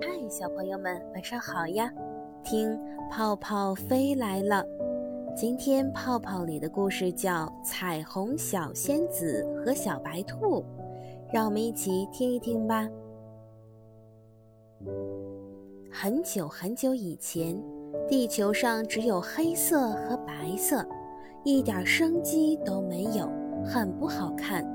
嗨，小朋友们，晚上好呀！听泡泡飞来了。今天泡泡里的故事叫《彩虹小仙子和小白兔》，让我们一起听一听吧。很久很久以前，地球上只有黑色和白色，一点生机都没有，很不好看。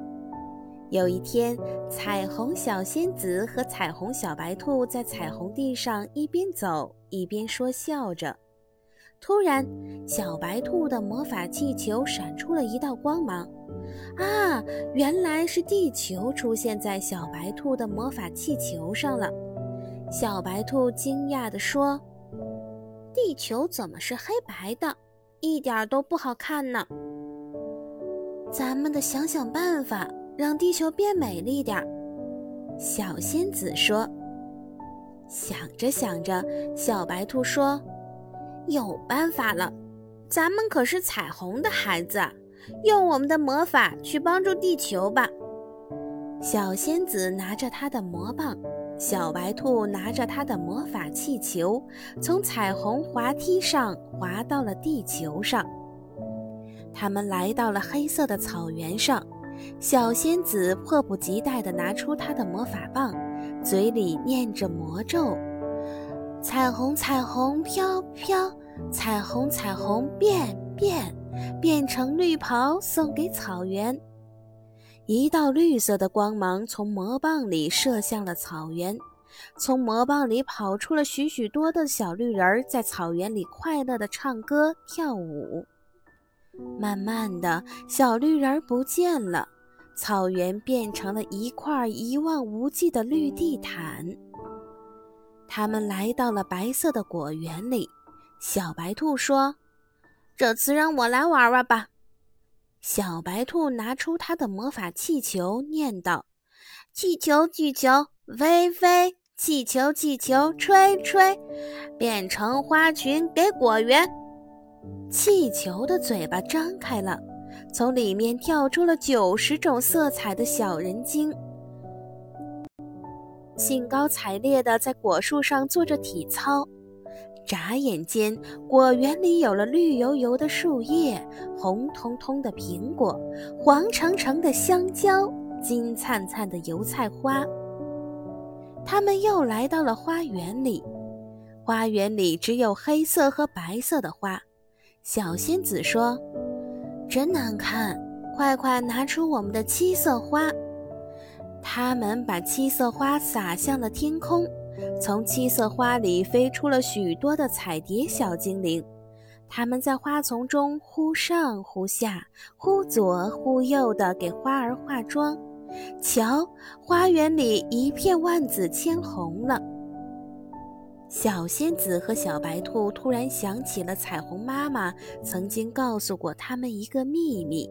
有一天，彩虹小仙子和彩虹小白兔在彩虹地上一边走一边说笑着。突然，小白兔的魔法气球闪出了一道光芒。啊，原来是地球出现在小白兔的魔法气球上了。小白兔惊讶地说：“地球怎么是黑白的？一点都不好看呢。咱们得想想办法，让地球变美丽点。”小仙子说。想着想着，小白兔说：“有办法了，咱们可是彩虹的孩子，用我们的魔法去帮助地球吧。”小仙子拿着她的魔棒，小白兔拿着她的魔法气球，从彩虹滑梯上滑到了地球上。他们来到了黑色的草原上，小仙子迫不及待地拿出她的魔法棒，嘴里念着魔咒：“彩虹彩虹飘飘，彩虹彩虹变变，变成绿袍送给草原。”一道绿色的光芒从魔棒里射向了草原，从魔棒里跑出了许许多的小绿人，在草原里快乐地唱歌跳舞。慢慢的，小绿人不见了，草原变成了一块一望无际的绿地毯。他们来到了白色的果园里，小白兔说：“这次让我来玩玩吧。”小白兔拿出它的魔法气球，念道：“气球气球飞飞，气球气球吹吹，变成花裙给果园。”气球的嘴巴张开了，从里面跳出了90种色彩的小人精，兴高采烈地在果树上做着体操。眨眼间，果园里有了绿油油的树叶，红彤彤的苹果，黄澄澄的香蕉，金灿灿的油菜花。他们又来到了花园里，花园里只有黑色和白色的花。小仙子说：“真难看，快快拿出我们的七色花。”他们把七色花撒向了天空，从七色花里飞出了许多的彩蝶小精灵。他们在花丛中忽上忽下，忽左忽右地给花儿化妆。瞧，花园里一片万紫千红了。小仙子和小白兔突然想起了彩虹妈妈曾经告诉过他们一个秘密，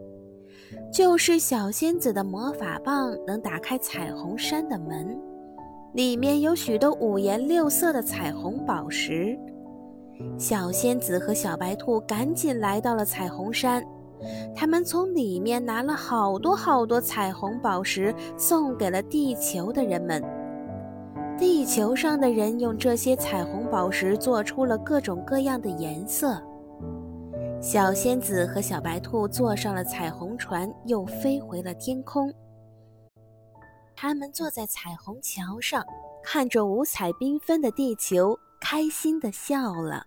就是小仙子的魔法棒能打开彩虹山的门，里面有许多五颜六色的彩虹宝石。小仙子和小白兔赶紧来到了彩虹山，他们从里面拿了好多好多彩虹宝石，送给了地球的人们。地球上的人用这些彩虹宝石做出了各种各样的颜色。小仙子和小白兔坐上了彩虹船，又飞回了天空。他们坐在彩虹桥上，看着五彩缤纷的地球，开心地笑了。